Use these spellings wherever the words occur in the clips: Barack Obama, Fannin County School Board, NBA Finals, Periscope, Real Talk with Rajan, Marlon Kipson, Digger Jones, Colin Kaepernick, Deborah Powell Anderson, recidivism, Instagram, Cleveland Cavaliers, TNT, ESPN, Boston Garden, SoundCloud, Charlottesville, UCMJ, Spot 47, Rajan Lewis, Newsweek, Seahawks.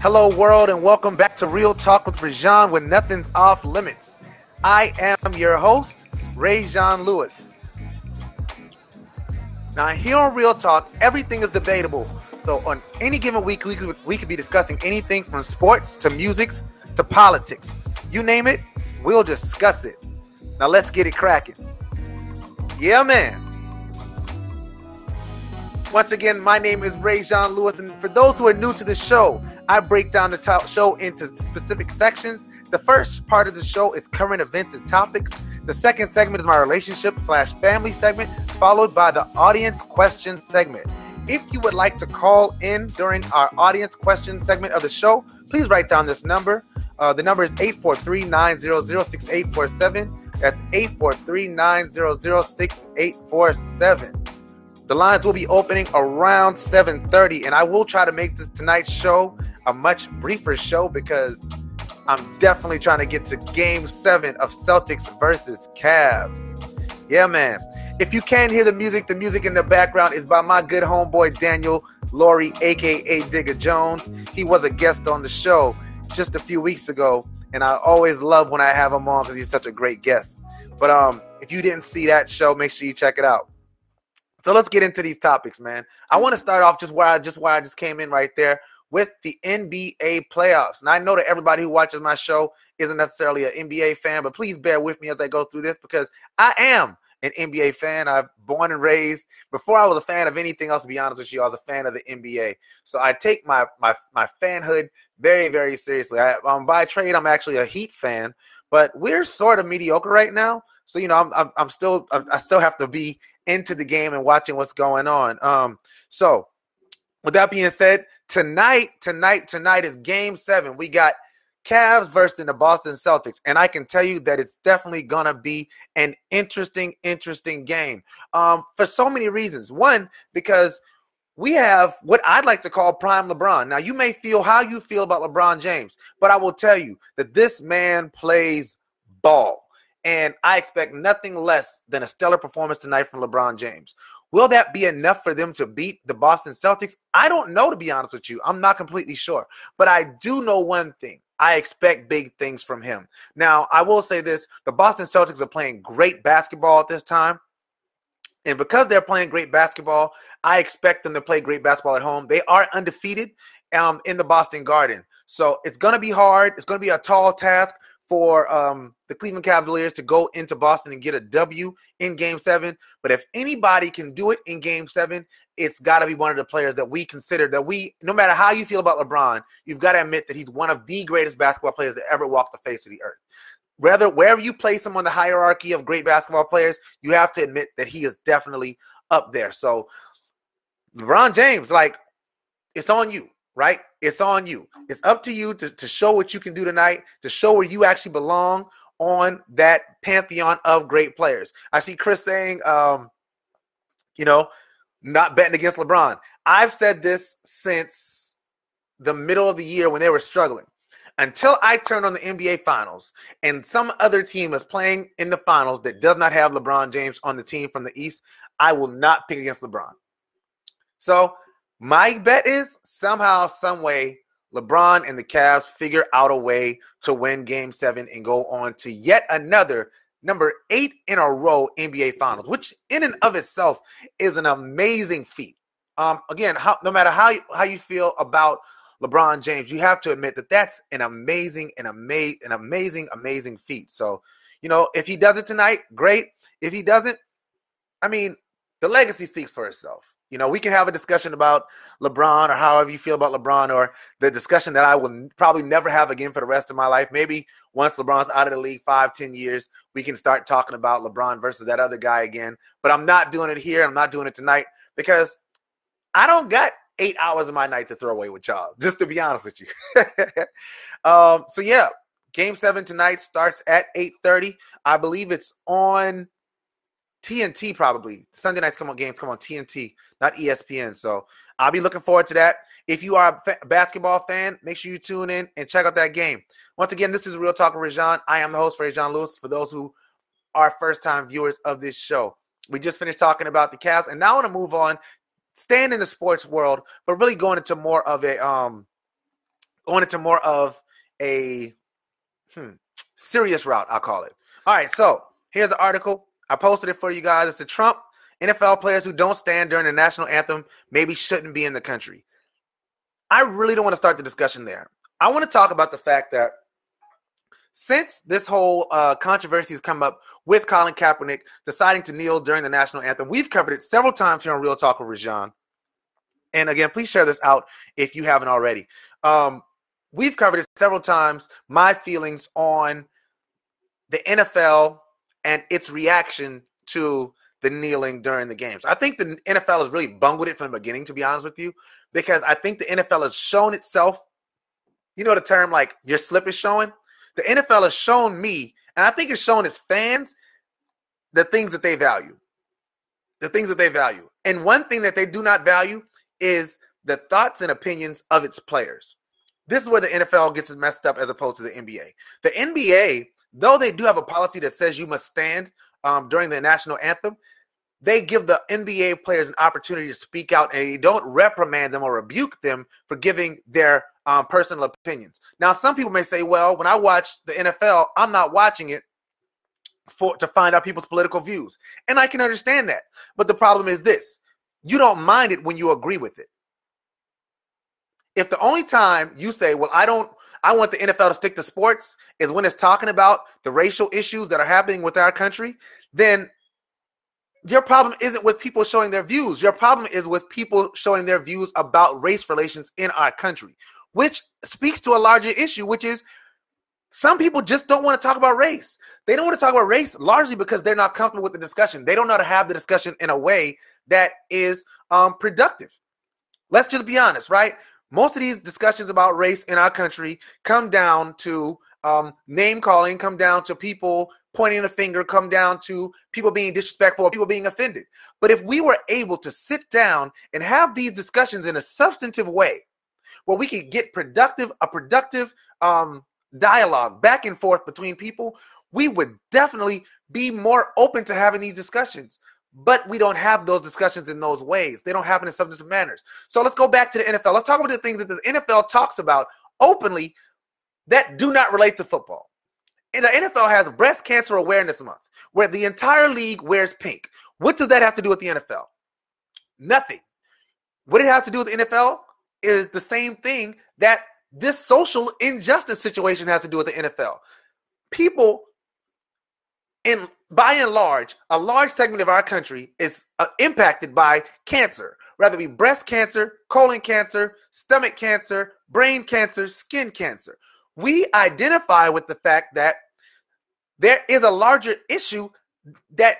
Hello world, and welcome back to Real Talk with Rajan, where nothing's off limits. I am your host, Rajan Lewis. Now here on Real Talk, everything is debatable. So on any given week, we could be discussing anything from sports to music to politics. You name it, we'll discuss it. Now let's get it cracking. Yeah, man. Once again, my name is Rajan Lewis, and for those who are new to the show, I break down the show into specific sections. The first part of the show is current events and topics. The second segment is my relationship/family segment, followed by the audience question segment. If you would like to call in during our audience question segment of the show, please write down this number. The number is 843-900-6847. That's 843-900-6847. The lines will be opening around 7:30, and I will try to make this tonight's show a much briefer show because I'm definitely trying to get to Game 7 of Celtics versus Cavs. Yeah, man. If you can hear the music in the background is by my good homeboy Daniel Laurie, a.k.a. Digger Jones. He was a guest on the show just a few weeks ago, and I always love when I have him on because he's such a great guest. But if you didn't see that show, make sure you check it out. So let's get into these topics, man. I want to start off just where I came in right there with the NBA playoffs. And I know that everybody who watches my show isn't necessarily an NBA fan, but please bear with me as I go through this because I am an NBA fan. I'm born and raised. Before I was a fan of anything else, to be honest with you, I was a fan of the NBA. So I take my fanhood very, very seriously. By trade, I'm actually a Heat fan, but we're sort of mediocre right now. So, you know, I still have to be into the game and watching what's going on. So with that being said, tonight is Game 7. We got Cavs versus the Boston Celtics, and I can tell you that it's definitely going to be an interesting game for so many reasons. One, because we have what I'd like to call prime LeBron. Now, you may feel how you feel about LeBron James, but I will tell you that this man plays ball. And I expect nothing less than a stellar performance tonight from LeBron James. Will that be enough for them to beat the Boston Celtics? I don't know, to be honest with you. I'm not completely sure. But I do know one thing. I expect big things from him. Now, I will say this. The Boston Celtics are playing great basketball at this time. And because they're playing great basketball, I expect them to play great basketball at home. They are undefeated in the Boston Garden. So it's going to be hard. It's going to be a tall task for the Cleveland Cavaliers to go into Boston and get a W in Game 7. But if anybody can do it in Game 7, it's got to be one of the players that we consider no matter how you feel about LeBron, you've got to admit that he's one of the greatest basketball players that ever walked the face of the earth. Wherever you place him on the hierarchy of great basketball players, you have to admit that he is definitely up there. So LeBron James, it's on you. Right? It's on you. It's up to you to show what you can do tonight, to show where you actually belong on that pantheon of great players. I see Chris saying, not betting against LeBron. I've said this since the middle of the year when they were struggling. Until I turn on the NBA Finals and some other team is playing in the finals that does not have LeBron James on the team from the East, I will not pick against LeBron. So, my bet is somehow, some way, LeBron and the Cavs figure out a way to win Game 7 and go on to yet another number 8 in a row NBA Finals, which in and of itself is an amazing feat. Again, no matter how you feel about LeBron James, you have to admit that that's an amazing feat. So, if he does it tonight, great. If he doesn't, the legacy speaks for itself. We can have a discussion about LeBron or however you feel about LeBron, or the discussion that I will probably never have again for the rest of my life. Maybe once LeBron's out of the league 5-10 years, we can start talking about LeBron versus that other guy again. But I'm not doing it here. I'm not doing it tonight because I don't got 8 hours of my night to throw away with y'all, just to be honest with you. So, yeah, Game 7 tonight starts at 8:30. I believe it's on TNT probably. Sunday nights come on TNT, not ESPN. So I'll be looking forward to that. If you are a basketball fan, make sure you tune in and check out that game. Once again, this is Real Talk with Rajan. I am the host, Rajan Lewis, for those who are first-time viewers of this show. We just finished talking about the Cavs, and now I want to move on, staying in the sports world, but really going into more of a going into more of a serious route, I'll call it. All right, so here's the article. I posted it for you guys. It's the Trump NFL players who don't stand during the national anthem maybe shouldn't be in the country. I really don't want to start the discussion there. I want to talk about the fact that since this whole controversy has come up with Colin Kaepernick deciding to kneel during the national anthem, we've covered it several times here on Real Talk with Rajan. And again, please share this out if you haven't already. We've covered it several times, my feelings on the NFL and its reaction to the kneeling during the games. I think the NFL has really bungled it from the beginning, to be honest with you, because I think the NFL has shown itself, you know the term like your slip is showing? The NFL has shown me, and I think it's shown its fans, the things that they value. The things that they value. And one thing that they do not value is the thoughts and opinions of its players. This is where the NFL gets messed up as opposed to the NBA. The NBA, though they do have a policy that says you must stand during the national anthem, they give the NBA players an opportunity to speak out, and you don't reprimand them or rebuke them for giving their personal opinions. Now, some people may say, well, when I watch the NFL, I'm not watching it to find out people's political views. And I can understand that. But the problem is this. You don't mind it when you agree with it. If the only time you say, well, I want the NFL to stick to sports is when it's talking about the racial issues that are happening with our country, then your problem isn't with people showing their views. Your problem is with people showing their views about race relations in our country, which speaks to a larger issue, which is some people just don't want to talk about race. They don't want to talk about race largely because they're not comfortable with the discussion. They don't know how to have the discussion in a way that is productive. Let's just be honest, right? Most of these discussions about race in our country come down to name calling, come down to people pointing the finger, come down to people being disrespectful or people being offended. But if we were able to sit down and have these discussions in a substantive way where we could get productive dialogue back and forth between people, we would definitely be more open to having these discussions. But we don't have those discussions in those ways. They don't happen in substantive manners. So let's go back to the NFL. Let's talk about the things that the NFL talks about openly that do not relate to football. And the NFL has Breast Cancer Awareness Month, where the entire league wears pink. What does that have to do with the NFL? Nothing. What it has to do with the NFL is the same thing that this social injustice situation has to do with the NFL. People by and large, a large segment of our country is impacted by cancer, whether it be breast cancer, colon cancer, stomach cancer, brain cancer, skin cancer. We identify with the fact that there is a larger issue that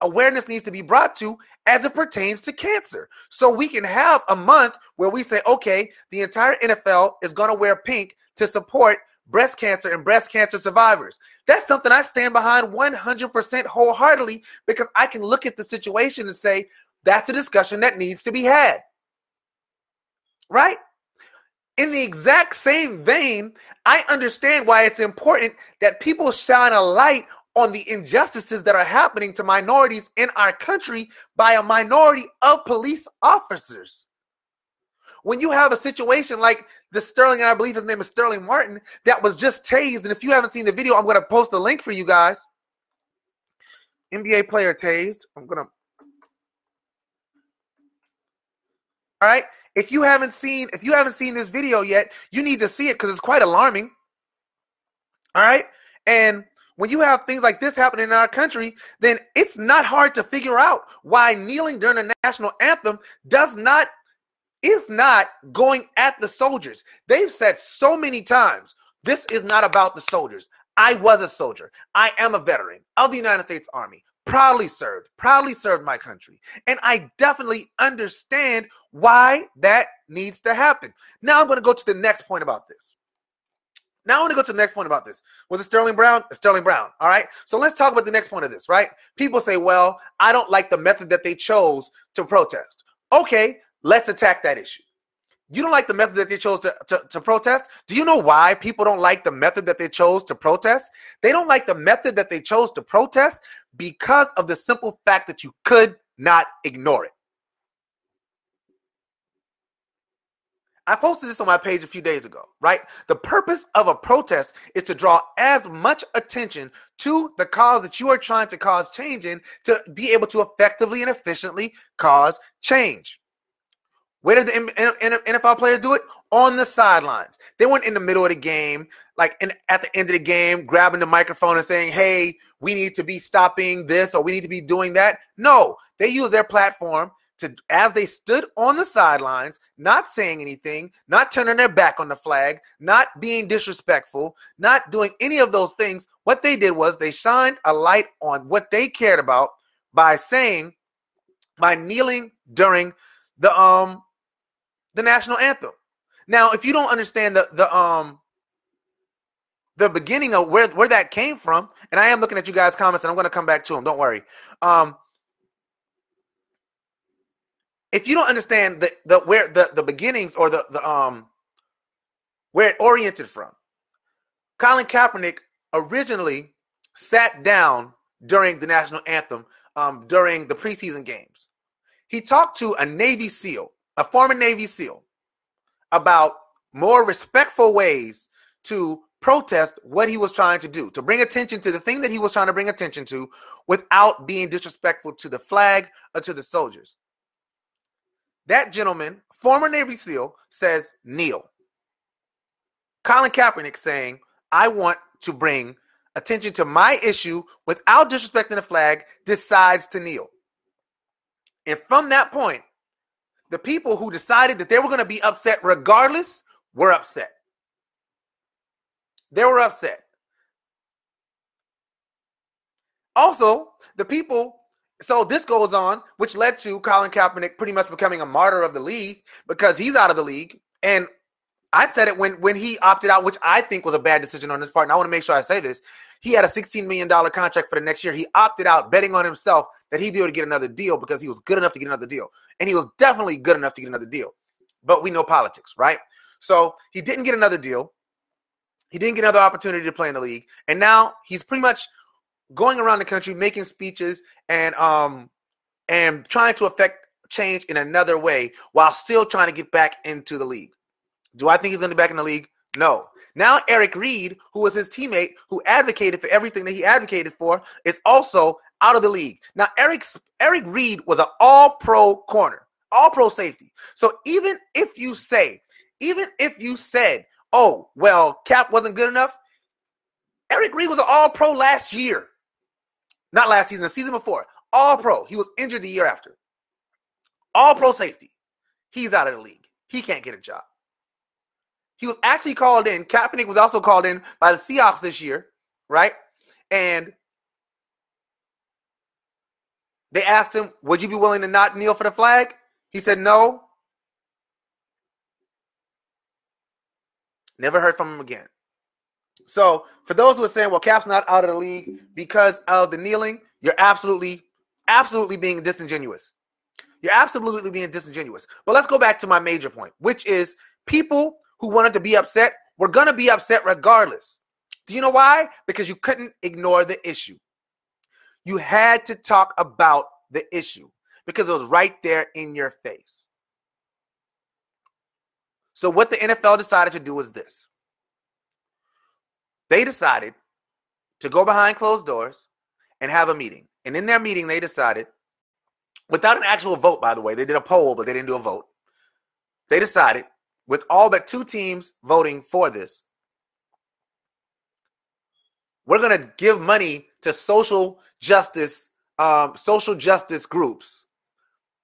awareness needs to be brought to as it pertains to cancer. So we can have a month where we say, okay, the entire NFL is going to wear pink to support breast cancer and breast cancer survivors. That's something I stand behind 100% wholeheartedly, because I can look at the situation and say, that's a discussion that needs to be had, right? In the exact same vein, I understand why it's important that people shine a light on the injustices that are happening to minorities in our country by a minority of police officers. When you have a situation like the Sterling, and I believe his name is Sterling Martin, that was just tased. And if you haven't seen the video, I'm going to post the link for you guys. NBA player tased. All right. If you haven't seen this video yet, you need to see it because it's quite alarming. All right. And when you have things like this happening in our country, then it's not hard to figure out why kneeling during the national anthem is not going at the soldiers. They've said so many times, this is not about the soldiers. I was a soldier. I am a veteran of the United States Army. Proudly served my country. And I definitely understand why that needs to happen. Now I'm going to go to the next point about this. Was it Sterling Brown? Sterling Brown. All right. So let's talk about the next point of this, right? People say, well, I don't like the method that they chose to protest. Okay. Let's attack that issue. You don't like the method that they chose to protest? Do you know why people don't like the method that they chose to protest? They don't like the method that they chose to protest because of the simple fact that you could not ignore it. I posted this on my page a few days ago, right? The purpose of a protest is to draw as much attention to the cause that you are trying to cause change in to be able to effectively and efficiently cause change. Where did the NFL players do it? On the sidelines. They weren't in the middle of the game, like at the end of the game, grabbing the microphone and saying, hey, we need to be stopping this or we need to be doing that. No, they used their platform to, as they stood on the sidelines, not saying anything, not turning their back on the flag, not being disrespectful, not doing any of those things. What they did was they shined a light on what they cared about by saying, by kneeling during the national anthem. Now, if you don't understand the beginning of where that came from, and I am looking at you guys' comments, and I'm going to come back to them. Don't worry. If you don't understand the beginnings or where it oriented from, Colin Kaepernick originally sat down during the national anthem during the preseason games. He talked to a Navy SEAL, a former Navy SEAL, about more respectful ways to protest what he was trying to do, to bring attention to the thing that he was trying to bring attention to without being disrespectful to the flag or to the soldiers. That gentleman, former Navy SEAL, says, kneel. Colin Kaepernick saying, I want to bring attention to my issue without disrespecting the flag, decides to kneel. And from that point, the people who decided that they were going to be upset regardless were upset. They were upset. Also, the people, so this goes on, which led to Colin Kaepernick pretty much becoming a martyr of the league because he's out of the league. And I said it when he opted out, which I think was a bad decision on his part. And I want to make sure I say this. He had a $16 million contract for the next year. He opted out, betting on himself that he'd be able to get another deal because he was good enough to get another deal. And he was definitely good enough to get another deal. But we know politics, right? So he didn't get another deal. He didn't get another opportunity to play in the league. And now he's pretty much going around the country making speeches and trying to affect change in another way while still trying to get back into the league. Do I think he's going to be back in the league? No. Now Eric Reid, who was his teammate, who advocated for everything that he advocated for, is also out of the league. Now Eric Reid was an all-pro corner, all-pro safety. So even if you said, oh, well, Cap wasn't good enough, Eric Reid was an all-pro last year. Not last season, the season before. All-pro. He was injured the year after. All-pro safety. He's out of the league. He can't get a job. He was actually called in. Kaepernick was also called in by the Seahawks this year, right? And they asked him, would you be willing to not kneel for the flag? He said no. Never heard from him again. So for those who are saying, well, Cap's not out of the league because of the kneeling, you're absolutely being disingenuous. You're absolutely being disingenuous. But let's go back to my major point, which is people who wanted to be upset were going to be upset regardless. Do you know why? Because you couldn't ignore the issue. You had to talk about the issue because it was right there in your face. So what the NFL decided to do was this. They decided to go behind closed doors and have a meeting. And in their meeting, they decided, without an actual vote, by the way, they did a poll, but they didn't do a vote. They decided, with all but two teams voting for this, we're going to give money to social justice groups.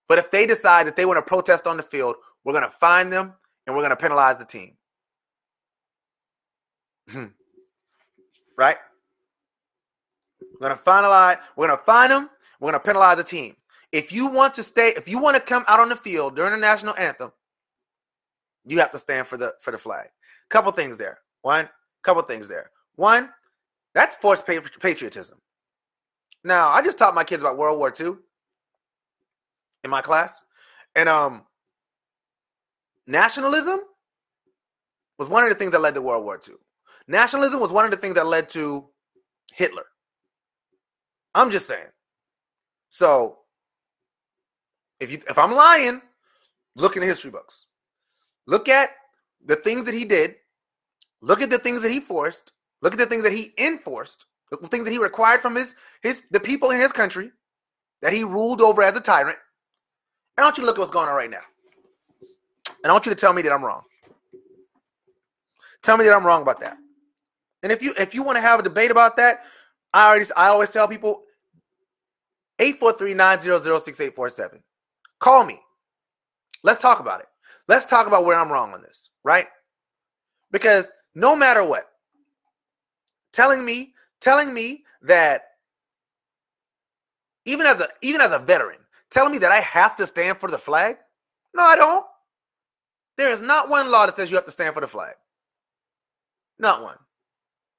But if they decide that they want to protest on the field, we're going to fine them and we're going to penalize the team. Right? We're going to fine them. We're going to penalize the team. If you want to come out on the field during the national anthem, you have to stand for the flag. Couple things there. One, that's forced patriotism. Now, I just taught my kids about World War II in my class, and nationalism was one of the things that led to World War II. Nationalism was one of the things that led to Hitler. I'm just saying. So, if I'm lying, look in the history books. Look at the things that he did. Look at the things that he forced. Look at the things that he enforced. The things that he required from the people in his country that he ruled over as a tyrant. And I want you to look at what's going on right now. And I want you to tell me that I'm wrong. Tell me that I'm wrong about that. And if you want to have a debate about that, I always tell people 843-900-6847. Call me. Let's talk about it. Let's talk about where I'm wrong on this, right? Because no matter what, telling me that even as a veteran, telling me that I have to stand for the flag? No, I don't. There is not one law that says you have to stand for the flag. Not one.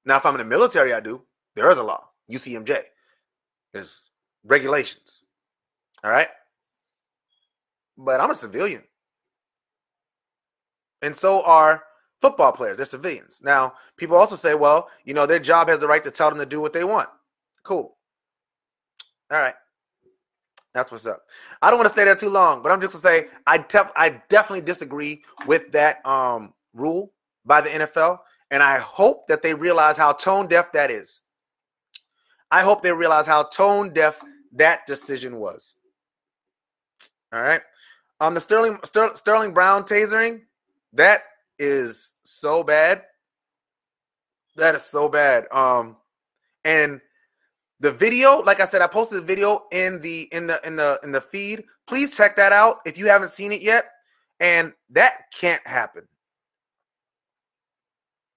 Now, if I'm in the military, I do. There is a law. UCMJ. There's regulations. All right? But I'm a civilian. And so are football players. They're civilians. Now, people also say, well, you know, their job has the right to tell them to do what they want. Cool. All right. That's what's up. I don't want to stay there too long, but I'm just going to say I definitely disagree with that rule by the NFL, and I hope that they realize how tone deaf that is. I hope they realize how tone deaf that decision was. All right. The Sterling Brown tasering, that is so bad. That is so bad. And the video, like I said, I posted the video in the feed. Please check that out if you haven't seen it yet. And that can't happen.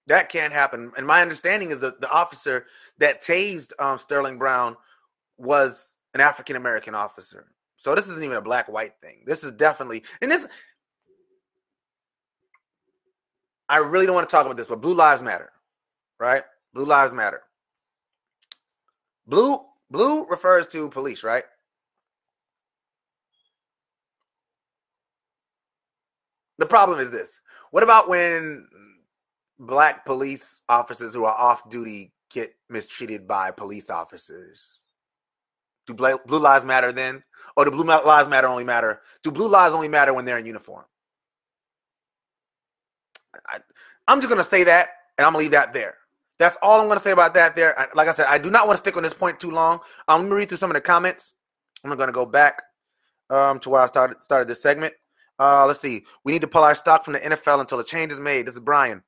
That can't happen. And my understanding is that the officer that tased Sterling Brown was an African-American officer. So this isn't even a black-white thing. This is definitely, and this, I really don't want to talk about this, but Blue Lives Matter, right? Blue Lives Matter. Blue refers to police, right? The problem is this. What about when black police officers who are off-duty get mistreated by police officers? Do Blue Lives Matter then? Or do Blue Lives Matter only matter? Do Blue Lives only matter when they're in uniform? I'm just going to say that, and I'm going to leave that there. That's all I'm going to say about that there. Like I said, I do not want to stick on this point too long. Let me read through some of the comments. I'm going to go back to where I started this segment. Let's see. We need to pull our stock from the NFL until a change is made. This is Brian.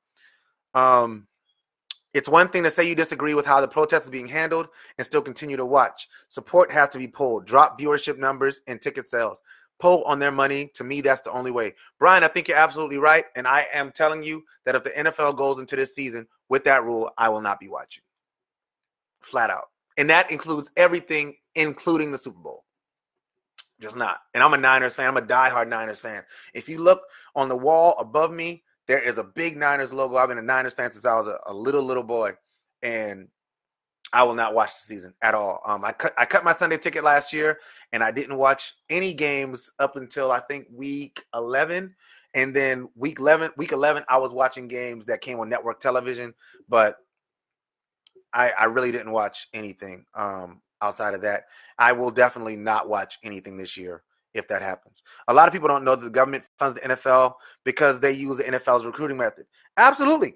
It's one thing to say you disagree with how the protest is being handled and still continue to watch. Support has to be pulled. Drop viewership numbers and ticket sales. Pull on their money. To me, that's the only way. Brian, I think you're absolutely right. And I am telling you that if the NFL goes into this season with that rule, I will not be watching. Flat out. And that includes everything, including the Super Bowl. Just not. And I'm a Niners fan. I'm a diehard Niners fan. If you look on the wall above me, there is a big Niners logo. I've been a Niners fan since I was a little boy, and I will not watch the season at all. I cut my Sunday ticket last year, and I didn't watch any games up until I think week 11. And then week 11, I was watching games that came on network television, but I really didn't watch anything outside of that. I will definitely not watch anything this year if that happens. A lot of people don't know that the government funds the NFL because they use the NFL's recruiting method. Absolutely.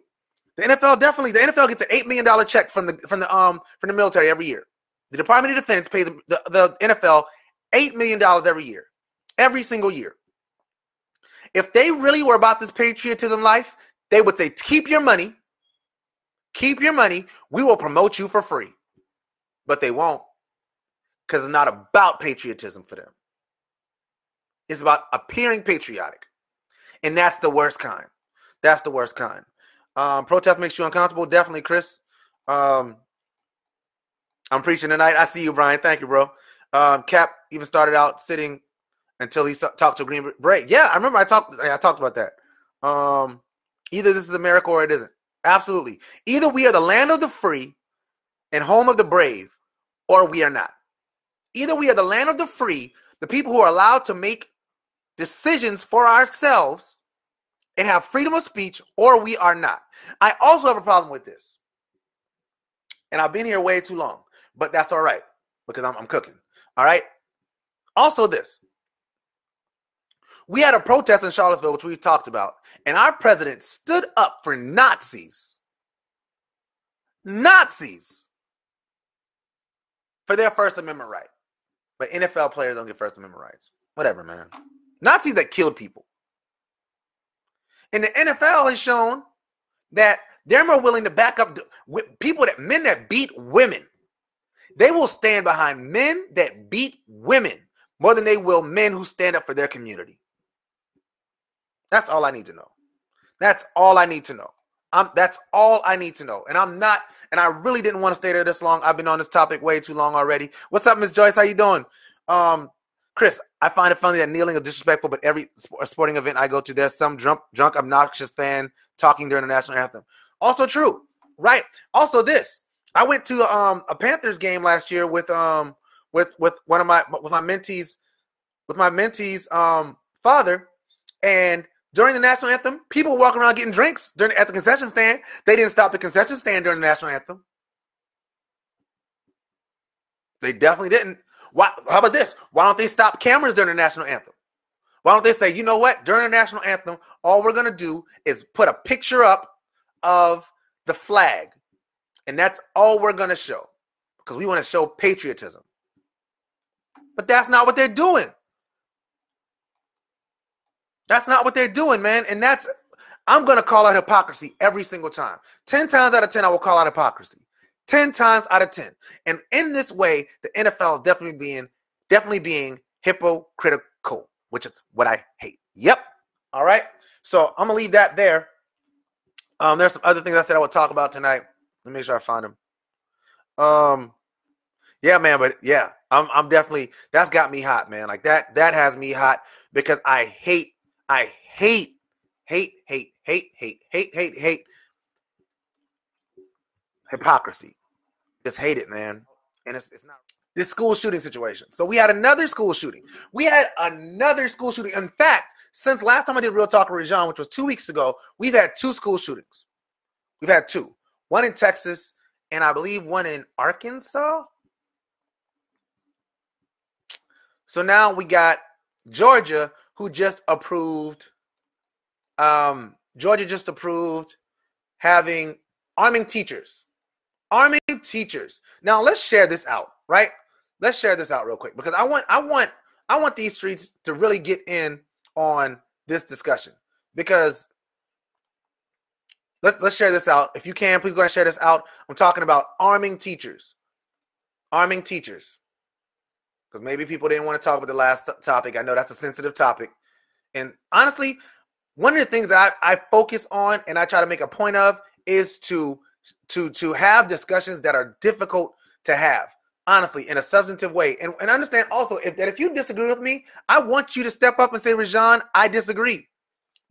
The NFL gets an $8 million check from the military every year. The Department of Defense pays the NFL $8 million every year, every single year. If they really were about this patriotism life, they would say, keep your money, we will promote you for free. But they won't, because it's not about patriotism for them. It's about appearing patriotic. And that's the worst kind. That's the worst kind. Protest makes you uncomfortable. Definitely, Chris. I'm preaching tonight. I see you, Brian. Thank you, bro. Cap even started out sitting until he talked to Green Beret. Yeah, I remember I talked about that. Either this is America or it isn't. Absolutely. Either we are the land of the free and home of the brave, or we are not. Either we are the land of the free, the people who are allowed to make decisions for ourselves and have freedom of speech, or we are not. I also have a problem with this. And I've been here way too long, but that's all right because I'm cooking. All right. Also this. We had a protest in Charlottesville, which we talked about, and our president stood up for Nazis. Nazis. For their First Amendment right. But NFL players don't get First Amendment rights. Whatever, man. Nazis that killed people. And the NFL has shown that they're more willing to back up people that, men that beat women. They will stand behind men that beat women more than they will men who stand up for their community. That's all I need to know. That's all I need to know. That's all I need to know. And I'm not, and I really didn't want to stay there this long. I've been on this topic way too long already. What's up, Ms. Joyce? How you doing? Chris, I find it funny that kneeling is disrespectful, but every sporting event I go to, there's some drunk, obnoxious fan talking during the national anthem. Also true, right? Also this. I went to a Panthers game last year with my mentee's father, and during the national anthem, people were walking around getting drinks at the concession stand. They didn't stop the concession stand during the national anthem. They definitely didn't. Why? How about this? Why don't they stop cameras during the national anthem? Why don't they say, you know what? During the national anthem, all we're gonna do is put a picture up of the flag. And that's all we're going to show, because we want to show patriotism. But that's not what they're doing. That's not what they're doing, man. And I'm going to call out hypocrisy every single time. 10 times out of 10, I will call out hypocrisy. 10 times out of 10. And in this way, the NFL is definitely being hypocritical, which is what I hate. Yep. All right. So I'm going to leave that there. There's some other things I said I would talk about tonight. Let me make sure I find him. Yeah, man, but yeah, I'm definitely, that's got me hot, man. Like that has me hot, because I hate hypocrisy. Just hate it, man. And it's not this school shooting situation. So we had another school shooting. In fact, since last time I did Real Talk with Rajan, which was 2 weeks ago, we've had two school shootings. We've had two. One in Texas, and I believe one in Arkansas. So now we got Georgia, who just approved. Georgia just approved arming teachers. Now let's share this out, right? Let's share this out real quick, because I want these streets to really get in on this discussion, because. Let's share this out. If you can, please go ahead and share this out. I'm talking about arming teachers. Because maybe people didn't want to talk about the last topic. I know that's a sensitive topic. And honestly, one of the things that I focus on and I try to make a point of is to have discussions that are difficult to have, honestly, in a substantive way. And understand also if you disagree with me, I want you to step up and say, Rajan, I disagree.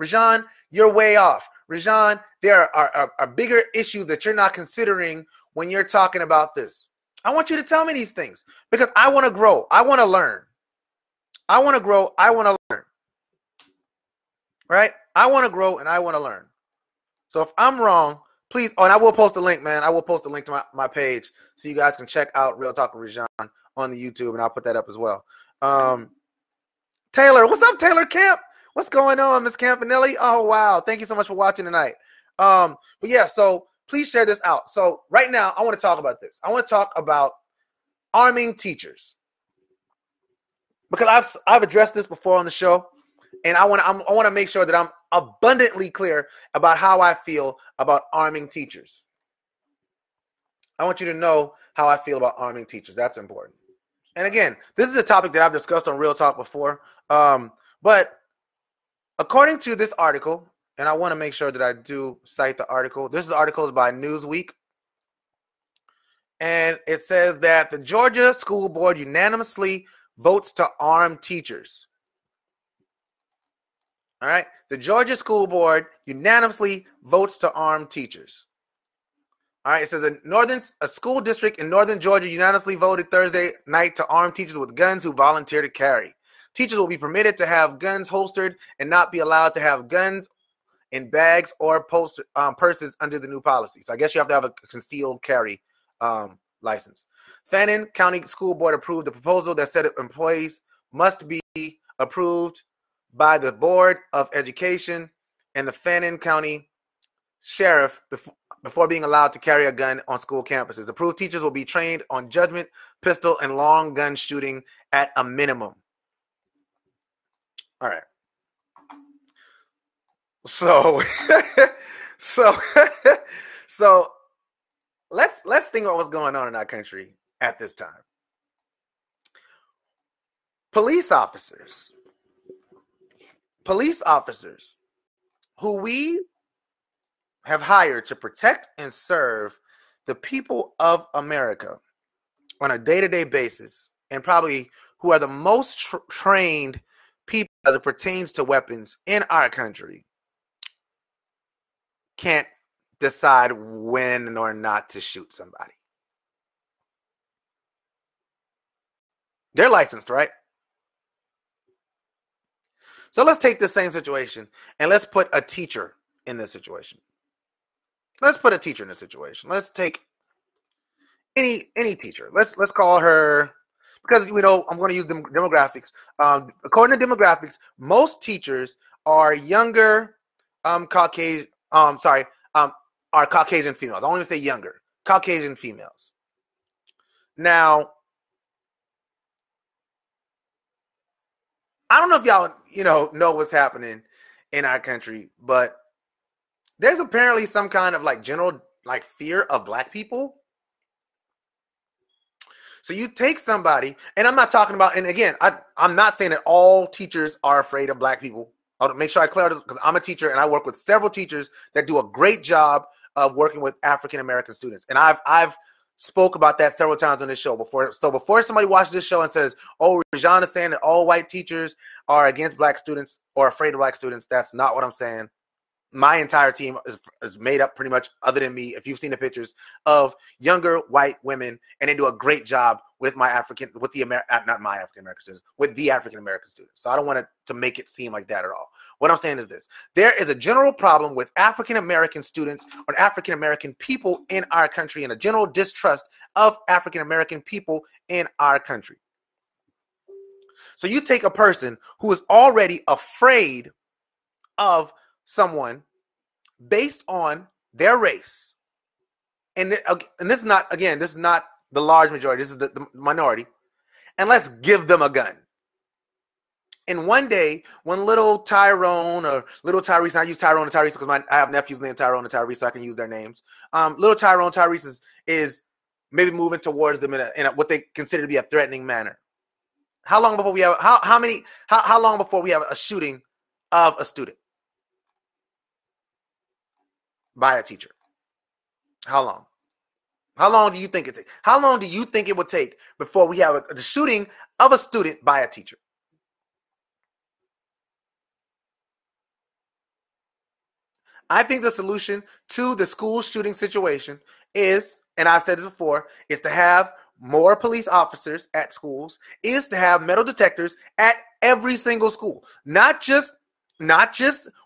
Rajan, you're way off. Rajan, there are bigger issues that you're not considering when you're talking about this. I want you to tell me these things, because I want to grow. I want to learn. I want to grow. I want to learn. Right? I want to grow and I want to learn. So if I'm wrong, please. Oh, and I will post a link, man. I will post a link to my page so you guys can check out Real Talk with Rajan on the YouTube, and I'll put that up as well. Taylor, what's up, Taylor Camp? What's going on, Ms. Campanelli? Oh, wow. Thank you so much for watching tonight. But yeah, so please share this out. So right now, I want to talk about this. I want to talk about arming teachers, because I've addressed this before on the show, and I want to make sure that I'm abundantly clear about how I feel about arming teachers. I want you to know how I feel about arming teachers. That's important. And again, this is a topic that I've discussed on Real Talk before, but according to this article, and I want to make sure that I do cite the article. This article is by Newsweek. And it says that the Georgia School Board unanimously votes to arm teachers. All right? The Georgia School Board unanimously votes to arm teachers. All right? It says a school district in northern Georgia unanimously voted Thursday night to arm teachers with guns who volunteer to carry. Teachers will be permitted to have guns holstered and not be allowed to have guns in bags or purses under the new policy. So I guess you have to have a concealed carry license. Fannin County School Board approved the proposal that said employees must be approved by the Board of Education and the Fannin County Sheriff before being allowed to carry a gun on school campuses. Approved teachers will be trained on judgment, pistol, and long gun shooting at a minimum. All right. So let's think about what's going on in our country at this time. Police officers who we have hired to protect and serve the people of America on a day-to-day basis, and probably who are the most trained people as it pertains to weapons in our country, can't decide when or not to shoot somebody. They're licensed, right? So let's take the same situation and let's put a teacher in this situation. Let's take any teacher. Let's call her, because we know I'm going to use demographics. According to demographics, most teachers are younger, Caucasian females. I want to say younger, Caucasian females. Now, I don't know if y'all, know what's happening in our country, but there's apparently some kind of general fear of black people. So you take somebody, and I'm not talking about, and again, I'm not saying that all teachers are afraid of black people. I'll make sure I clear this, because I'm a teacher and I work with several teachers that do a great job of working with African American students. And I've spoke about that several times on this show before. So before somebody watches this show and says, "Oh, Rajan is saying that all white teachers are against black students or afraid of black students," that's not what I'm saying. My entire team is made up pretty much, other than me, if you've seen the pictures, of younger white women, and they do a great job with the African American students. So I don't want it to make it seem like that at all. What I'm saying is this: there is a general problem with African American students or African American people in our country, and a general distrust of African American people in our country. So you take a person who is already afraid of someone based on their race, and this is not the large majority, this is the minority, and let's give them a gun. And one day, when little Tyrone or little Tyrese, and I use Tyrone and Tyrese because I have nephews named Tyrone and Tyrese, so I can use their names. Little Tyrone, Tyrese is maybe moving towards them in what they consider to be a threatening manner. How long before we have a shooting of a student by a teacher? How long? How long do you think it takes? How long do you think it will take before we have the shooting of a student by a teacher? I think the solution to the school shooting situation is, and I've said this before, is to have more police officers at schools, is to have metal detectors at every single school. Not just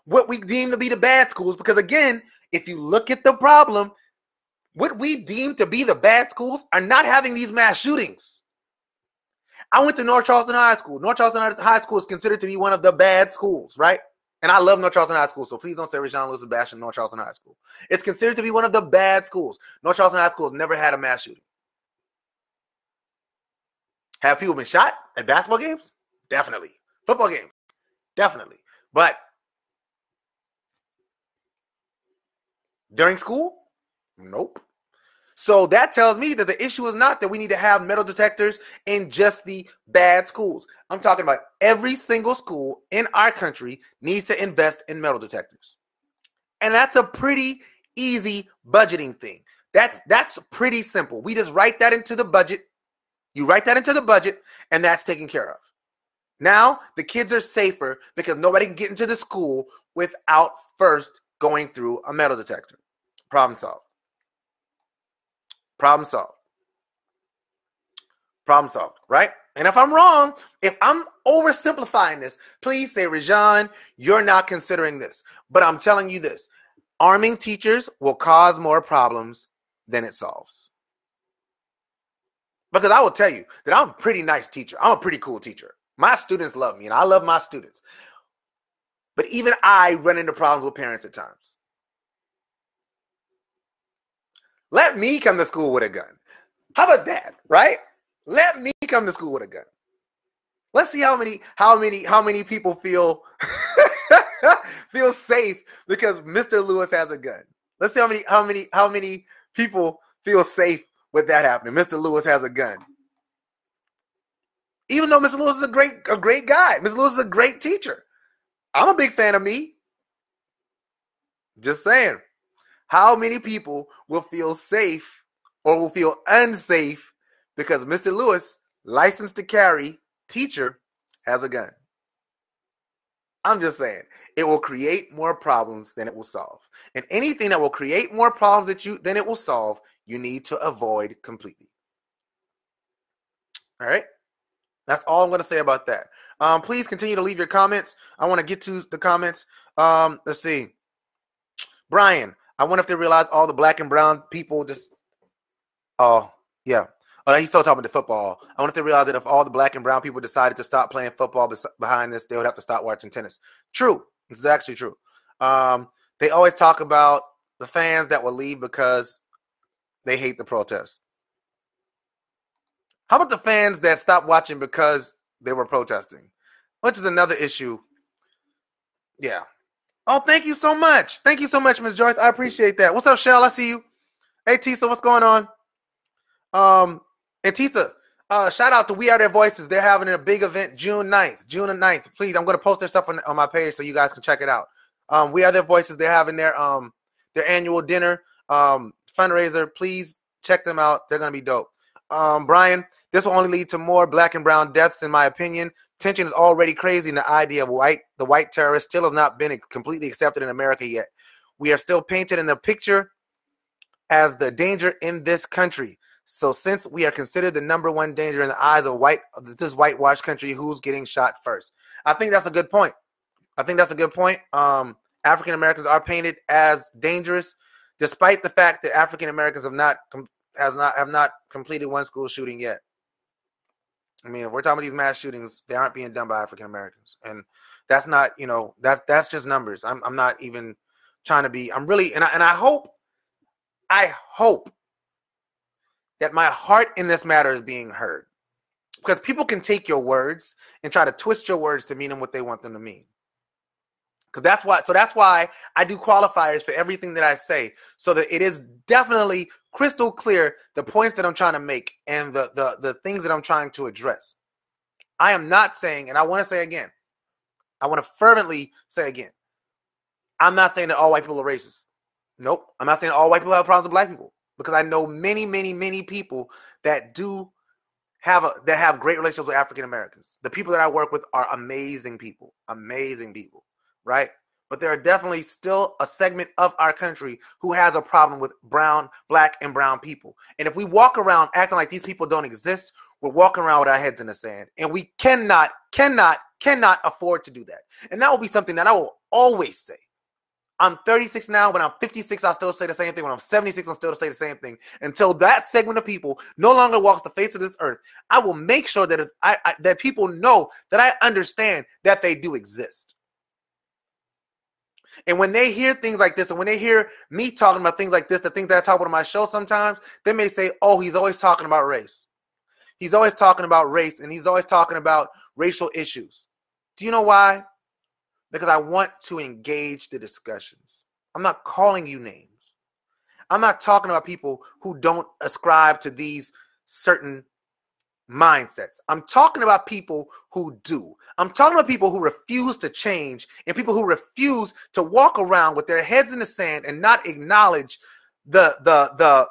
what we deem to be the bad schools, because again, if you look at the problem, what we deem to be the bad schools are not having these mass shootings. I went to North Charleston High School. North Charleston High School is considered to be one of the bad schools, right? And I love North Charleston High School, so please don't say Rajan Lewis is bashing North Charleston High School. It's considered to be one of the bad schools. North Charleston High School has never had a mass shooting. Have people been shot at basketball games? Definitely. Football games? Definitely. But during school? Nope. So that tells me that the issue is not that we need to have metal detectors in just the bad schools. I'm talking about every single school in our country needs to invest in metal detectors. And that's a pretty easy budgeting thing. That's pretty simple. We just write that into the budget. You write that into the budget, and that's taken care of. Now the kids are safer because nobody can get into the school without first going through a metal detector. Problem solved, right? And if I'm wrong, if I'm oversimplifying this, please say, "Rajan, you're not considering this." But I'm telling you this: arming teachers will cause more problems than it solves. Because I will tell you that I'm a pretty nice teacher. I'm a pretty cool teacher. My students love me, and I love my students. But even I run into problems with parents at times. Let me come to school with a gun. How about that, right? Let me come to school with a gun. Let's see how many people feel safe because Mr. Lewis has a gun. Let's see how many people feel safe with that happening. Mr. Lewis has a gun. Even though Mr. Lewis is a great guy. Mr. Lewis is a great teacher. I'm a big fan of me. Just saying. How many people will feel safe or will feel unsafe because Mr. Lewis, licensed to carry teacher, has a gun? I'm just saying. It will create more problems than it will solve. And anything that will create more problems than it will solve, you need to avoid completely. All right? That's all I'm going to say about that. Please continue to leave your comments. I want to get to the comments. Let's see. Brian, I wonder if they realize all the black and brown people just... Oh, yeah. Oh, he's still talking to football. I wonder if they realize that if all the black and brown people decided to stop playing football behind this, they would have to stop watching tennis. True. This is actually true. They always talk about the fans that will leave because they hate the protests. How about the fans that stopped watching because they were protesting? Which is another issue. Yeah. Oh, thank you so much. Thank you so much, Ms. Joyce. I appreciate that. What's up, Shell? I see you. Hey, Tisa, what's going on? And Tisa, shout out to We Are Their Voices. They're having a big event June 9th. June the 9th. Please, I'm going to post their stuff on my page so you guys can check it out. We Are Their Voices. They're having their annual dinner fundraiser. Please check them out. They're going to be dope. Brian, this will only lead to more black and brown deaths, in my opinion. Tension is already crazy, and the idea of the white terrorist still has not been completely accepted in America yet. We are still painted in the picture as the danger in this country. So since we are considered the number one danger in the eyes of this whitewashed country, who's getting shot first? I think that's a good point. African Americans are painted as dangerous, despite the fact that African Americans have not completed one school shooting yet. I mean, if we're talking about these mass shootings, they aren't being done by African Americans, and that's not, you know, that's just numbers. I'm not even trying to be. I'm really, and I hope that my heart in this matter is being heard, because people can take your words and try to twist your words to mean them what they want them to mean. Because that's why I do qualifiers for everything that I say, so that it is definitely crystal clear the points that I'm trying to make and the things that I'm trying to address. I am not saying, and I want to say again, I want to fervently say again, I'm not saying that all white people are racist. Nope. I'm not saying all white people have problems with black people, because I know many, many, many people that do have great relationships with African Americans. The people that I work with are amazing people, right? But there are definitely still a segment of our country who has a problem with black, and brown people. And if we walk around acting like these people don't exist, we're walking around with our heads in the sand. And we cannot afford to do that. And that will be something that I will always say. I'm 36 now. When I'm 56, I'll still say the same thing. When I'm 76, I'll still say the same thing. Until that segment of people no longer walks the face of this earth, I will make sure that that people know that I understand that they do exist. And when they hear things like this, and when they hear me talking about things like this, the things that I talk about on my show sometimes, they may say, oh, he's always talking about race. He's always talking about race, and he's always talking about racial issues. Do you know why? Because I want to engage the discussions. I'm not calling you names. I'm not talking about people who don't ascribe to these certain mindsets. I'm talking about people who do. I'm talking about people who refuse to change, and people who refuse to walk around with their heads in the sand and not acknowledge the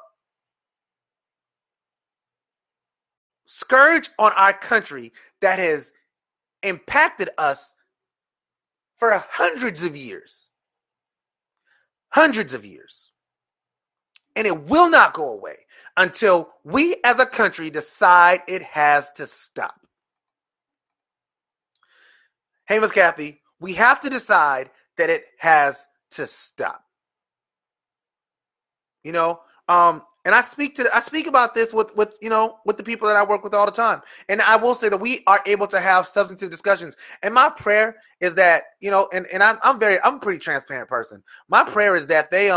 scourge on our country that has impacted us for hundreds of years. And it will not go away until we as a country decide it has to stop. Hey, Miss Kathy, we have to decide that it has to stop. You know, And I speak about this with the people that I work with all the time. And I will say that we are able to have substantive discussions. And my prayer is that, I'm a pretty transparent person. My prayer is that they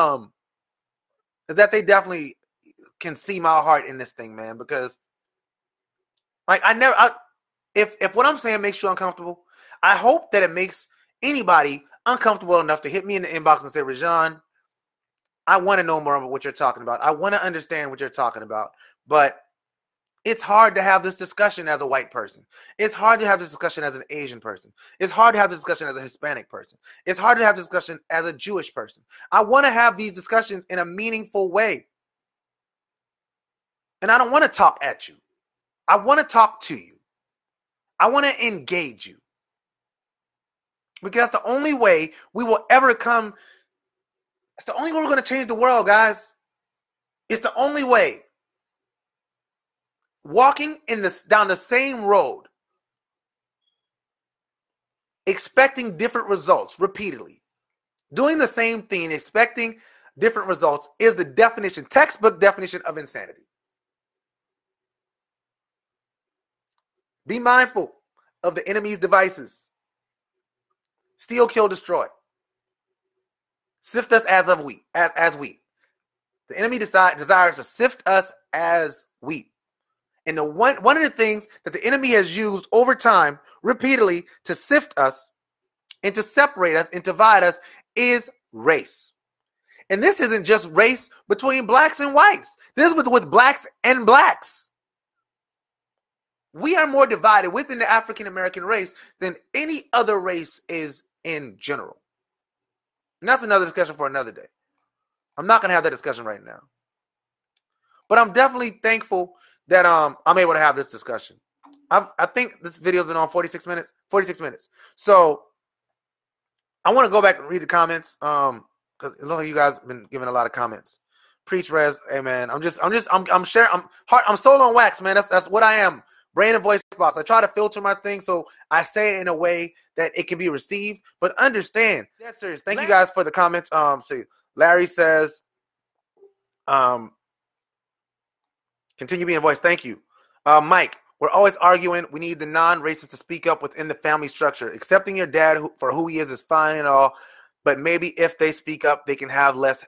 definitely can see my heart in this thing, man, because if what I'm saying makes you uncomfortable, I hope that it makes anybody uncomfortable enough to hit me in the inbox and say, Rajan, I want to know more about what you're talking about. I want to understand what you're talking about. But it's hard to have this discussion as a white person. It's hard to have this discussion as an Asian person. It's hard to have this discussion as a Hispanic person. It's hard to have this discussion as a Jewish person. I want to have these discussions in a meaningful way. And I don't want to talk at you. I want to talk to you. I want to engage you. Because that's the only way we will ever come. It's the only way we're going to change the world, guys. It's the only way. Walking down the same road, expecting different results repeatedly, doing the same thing, expecting different results is the definition, textbook definition of insanity. Be mindful of the enemy's devices. Steal, kill, destroy. Sift us as wheat. The enemy desires to sift us as wheat. And one of the things that the enemy has used over time, repeatedly, to sift us and to separate us and divide us is race. And this isn't just race between blacks and whites. This is with blacks and blacks. We are more divided within the African American race than any other race is in general. And that's another discussion for another day. I'm not going to have that discussion right now. But I'm definitely thankful that I'm able to have this discussion. I think this video's been on 46 minutes. So I want to go back and read the comments because it looks like you guys have been giving a lot of comments. Preach, Rez. Hey, man, I'm sharing. I'm soul on wax, man. That's what I am. Brain and voice spots. I try to filter my thing so I say it in a way that it can be received, but understand. That's serious. Thank you guys for the comments. See, Larry says, continue being a voice. Thank you. Mike, we're always arguing. We need the non-racist to speak up within the family structure. Accepting your dad for who he is fine and all, but maybe if they speak up, we can have less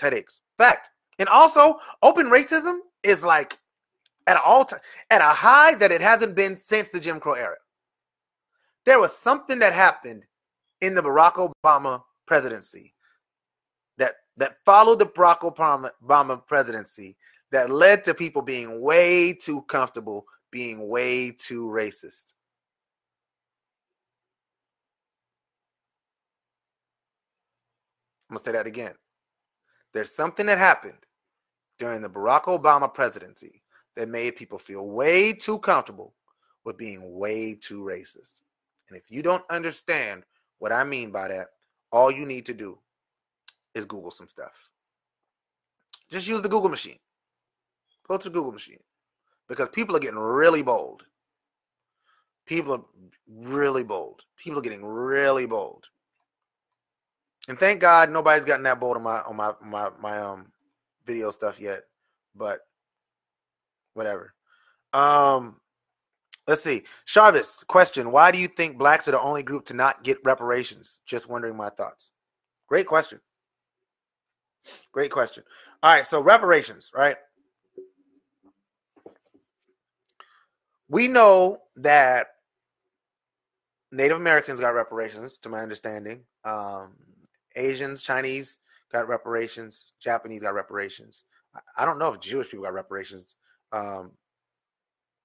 headaches. Fact. And also, open racism is like at a high that it hasn't been since the Jim Crow era. There was something that happened in the Barack Obama presidency that followed the Barack Obama presidency that led to people being way too comfortable, being way too racist. I'm going to say that again. There's something that happened during the Barack Obama presidency that made people feel way too comfortable with being way too racist. And if you don't understand what I mean by that, all you need to do is Google some stuff. Just use the Google machine. Go to the Google machine. Because people are getting really bold. People are getting really bold. And thank God nobody's gotten that bold on my video stuff yet. But whatever. Let's see. Charvis, question. Why do you think blacks are the only group to not get reparations? Just wondering my thoughts. Great question. All right. So reparations, right? We know that Native Americans got reparations, to my understanding. Asians, Chinese got reparations. Japanese got reparations. I don't know if Jewish people got reparations.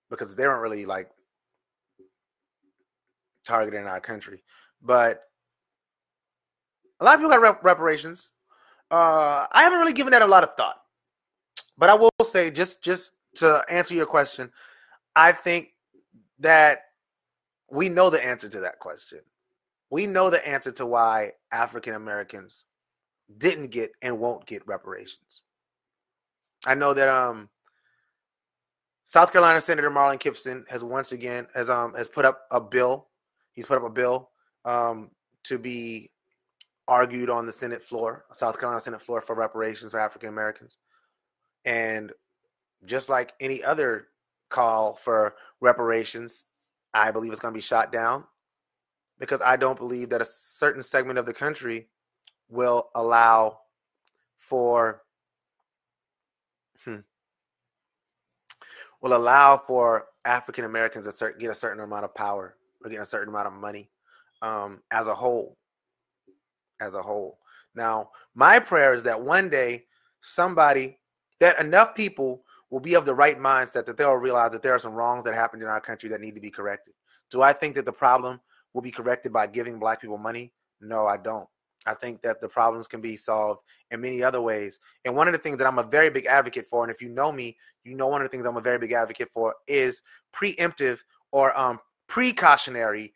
Because they weren't really like targeted in our country, but a lot of people got reparations. I haven't really given that a lot of thought, but I will say just to answer your question, I think that we know the answer to that question. We know the answer to why African Americans didn't get and won't get reparations. I know that, South Carolina Senator Marlon Kipson has put up a bill. He's put up a bill to be argued on the South Carolina Senate floor for reparations for African Americans. And just like any other call for reparations, I believe it's going to be shot down, because I don't believe that a certain segment of the country will allow for African Americans to get a certain amount of power or get a certain amount of money as a whole. Now, my prayer is that one day that enough people will be of the right mindset that they'll realize that there are some wrongs that happened in our country that need to be corrected. Do I think that the problem will be corrected by giving black people money? No, I don't. I think that the problems can be solved in many other ways. And one of the things that I'm a very big advocate for, and if you know me, you know one of the things I'm a very big advocate for is preemptive or precautionary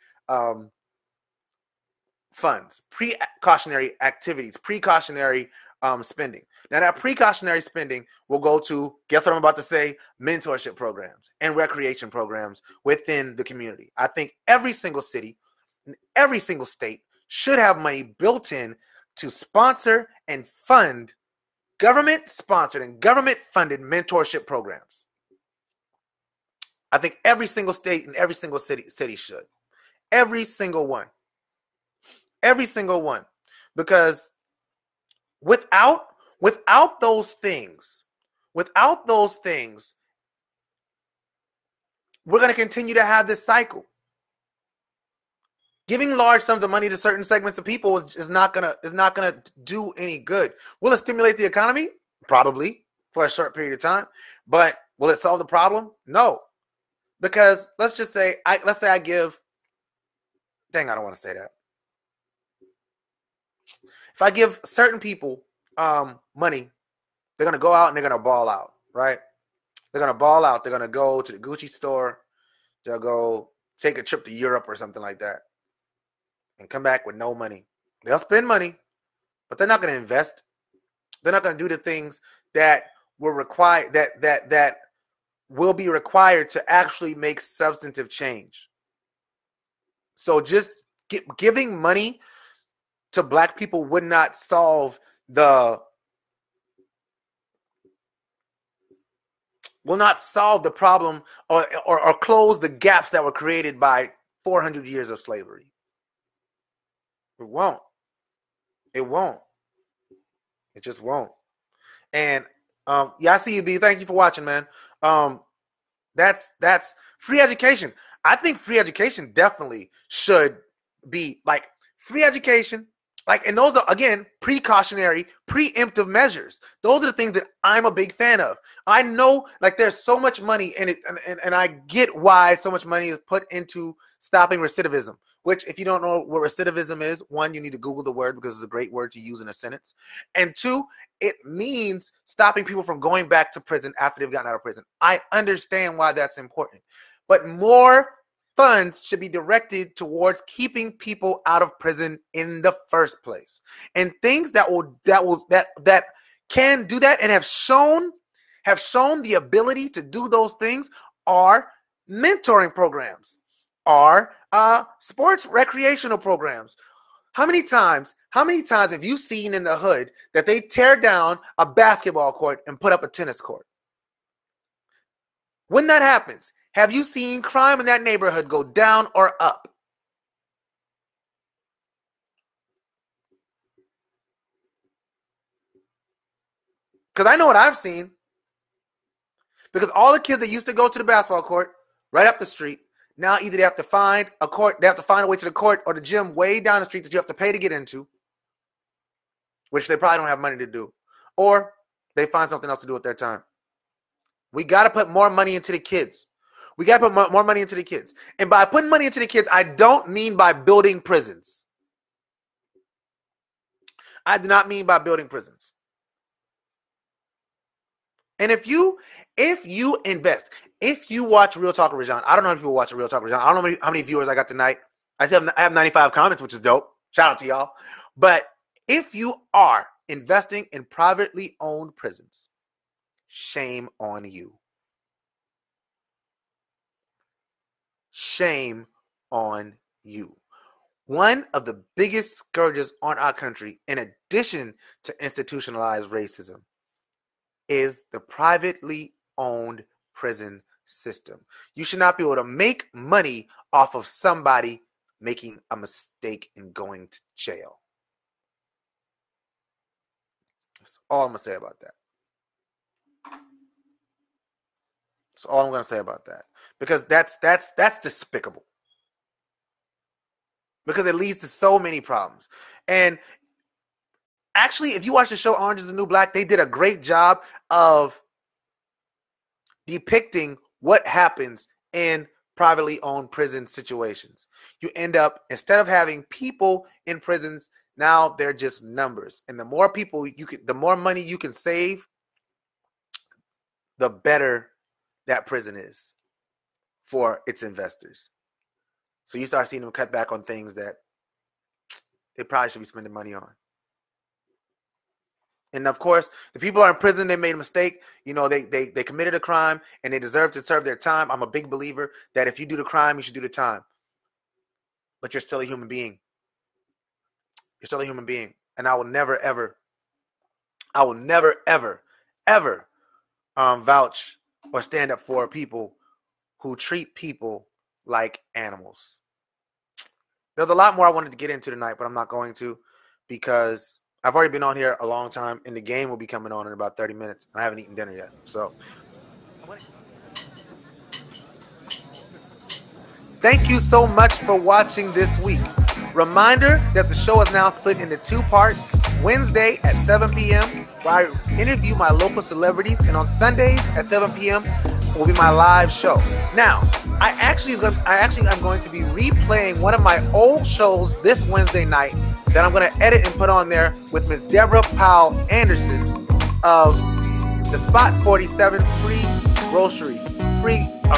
funds, precautionary activities, precautionary spending. Now, that precautionary spending will go to, guess what I'm about to say, mentorship programs and recreation programs within the community. I think every single city, in every single state, should have money built in to sponsor and fund government-sponsored and government-funded mentorship programs. I think every single state and every single city should. Every single one. Every single one. Because without those things, we're going to continue to have this cycle. Giving large sums of money to certain segments of people is not gonna do any good. Will it stimulate the economy? Probably for a short period of time, but will it solve the problem? No, because If I give certain people money, they're gonna go out and they're gonna ball out, right? They're gonna ball out. They're gonna go to the Gucci store. They'll go take a trip to Europe or something like that, and come back with no money. They'll spend money, but they're not going to invest. They're not going to do the things that were required, that will be required to actually make substantive change. So just giving money to black people would not solve the problem or close the gaps that were created by 400 years of slavery. It won't. It just won't. And I see you, B. Thank you for watching, man. That's free education. I think free education definitely should be like free education. Like, and those are, again, precautionary, preemptive measures. Those are the things that I'm a big fan of. I know, like, there's so much money in it, and I get why so much money is put into stopping recidivism, which, if you don't know what recidivism is, one, you need to Google the word because it's a great word to use in a sentence. And two, it means stopping people from going back to prison after they've gotten out of prison. I understand why that's important. But more funds should be directed towards keeping people out of prison in the first place, and things that can do that and have shown the ability to do those things are mentoring programs, are sports recreational programs. How many times have you seen in the hood that they tear down a basketball court and put up a tennis court? When that happens, have you seen crime in that neighborhood go down or up? Because I know what I've seen. Because all the kids that used to go to the basketball court right up the street, now either they have to find a way to the court or the gym way down the street that you have to pay to get into, which they probably don't have money to do, or they find something else to do with their time. We got to put more money into the kids. And by putting money into the kids, I don't mean by building prisons. I do not mean by building prisons. And if you invest, if you watch Real Talk with Rajan, I don't know how many people watch Real Talk with Rajan. I don't know how many viewers I got tonight. I have 95 comments, which is dope. Shout out to y'all. But if you are investing in privately owned prisons, shame on you. Shame on you. One of the biggest scourges on our country, in addition to institutionalized racism, is the privately owned prison system. You should not be able to make money off of somebody making a mistake and going to jail. That's all I'm going to say about that. That's all I'm going to say about that. Because that's despicable. Because it leads to so many problems. And actually, if you watch the show Orange is the New Black, they did a great job of depicting what happens in privately owned prison situations. You end up, instead of having people in prisons, now they're just numbers. And the more people you can, the more money you can save, the better that prison is for its investors. So you start seeing them cut back on things that they probably should be spending money on. And of course, the people are in prison, they made a mistake, you know, they committed a crime and they deserve to serve their time. I'm a big believer that if you do the crime, you should do the time. But you're still a human being. You're still a human being. And I will never, ever, ever vouch or stand up for people who treat people like animals. There's a lot more I wanted to get into tonight, but I'm not going to because I've already been on here a long time, and the game will be coming on in about 30 minutes. I haven't eaten dinner yet, so. Thank you so much for watching this week. Reminder that the show is now split into two parts. Wednesday at 7 p.m., where I interview my local celebrities, and on Sundays at 7 p.m. will be my live show. Now, I actually am going to be replaying one of my old shows this Wednesday night that I'm going to edit and put on there with Miss Deborah Powell Anderson of the Spot 47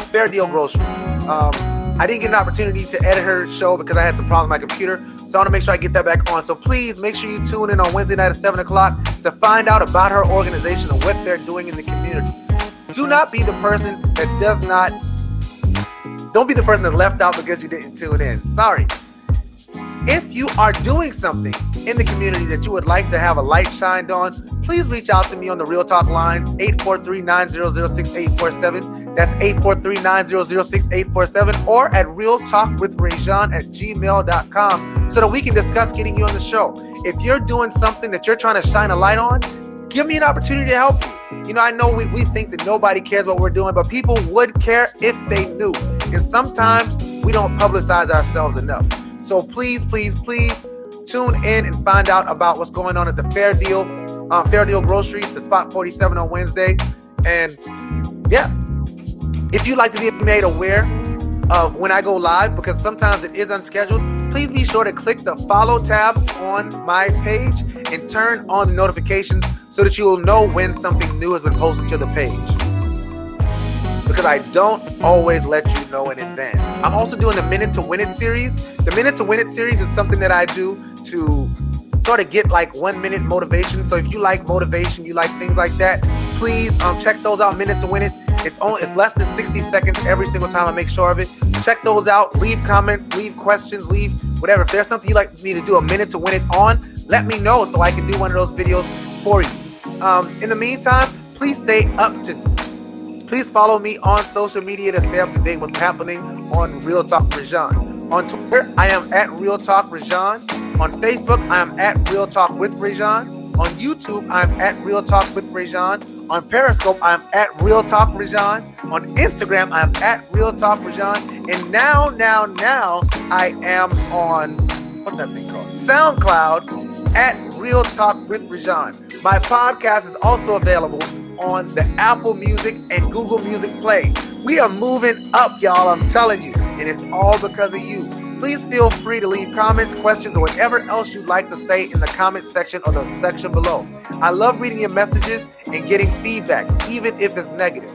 Fair Deal Groceries. I didn't get an opportunity to edit her show because I had some problems with my computer, so I want to make sure I get that back on. So please make sure you tune in on Wednesday night at 7 o'clock to find out about her organization and what they're doing in the community. Do not be the person that don't be the person that left out because you didn't tune in. Sorry. If you are doing something in the community that you would like to have a light shined on, please reach out to me on the Real Talk lines, 843-900-6847. That's 843-900-6847 or at realtalkwithrajan@gmail.com so that we can discuss getting you on the show. If you're doing something that you're trying to shine a light on, give me an opportunity to help you. You know, I know we think that nobody cares what we're doing, but people would care if they knew. And sometimes we don't publicize ourselves enough. So please, please, please tune in and find out about what's going on at the Fair Deal Groceries, the Spot 47 on Wednesday. And yeah. If you'd like to be made aware of when I go live, because sometimes it is unscheduled, please be sure to click the follow tab on my page and turn on notifications so that you will know when something new has been posted to the page. Because I don't always let you know in advance. I'm also doing the Minute to Win It series. The Minute to Win It series is something that I do to sort of get like 1 minute motivation. So if you like motivation, you like things like that, please check those out, Minute to Win It. It's less than 60 seconds every single time. I make sure of it. Check those out. Leave comments, leave questions, leave whatever. If there's something you'd like me to do a Minute to Win It on, let me know so I can do one of those videos for you. In the meantime, please follow me on social media to stay up to date what's happening on Real Talk Rajan. On Twitter, I am at Real Talk Rajan. On Facebook, I am at Real Talk with Rajan. On YouTube, I am at Real Talk with Rajan. On Periscope, I'm at Real Talk Rajan. On Instagram, I'm at Real Talk Rajan. And now, I am on, what's that thing called? SoundCloud at Real Talk with Rajan. My podcast is also available on the Apple Music and Google Music Play. We are moving up, y'all, I'm telling you. And it's all because of you. Please feel free to leave comments, questions, or whatever else you'd like to say in the comment section or the section below. I love reading your messages and getting feedback, even if it's negative.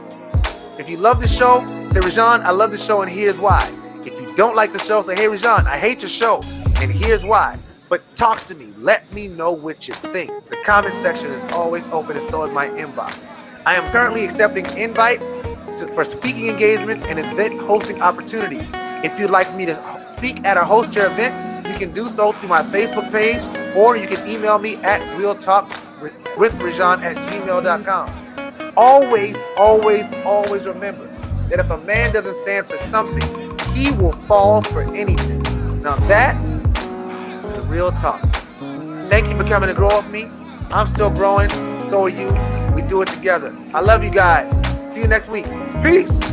If you love the show, say, Rajan, I love the show, and here's why. If you don't like the show, say, hey, Rajan, I hate your show, and here's why. But talk to me. Let me know what you think. The comment section is always open, and so is my inbox. I am currently accepting invites for speaking engagements and event hosting opportunities. If you'd like me to speak at or host your event, you can do so through my Facebook page, or you can email me at realtalkwithrajan@gmail.com. always, always, always remember that if a man doesn't stand for something, he will fall for anything. Now that is the real talk. Thank you for coming to grow with me. I'm still growing, so are you. We do it together. I love you guys. See you next week. Peace.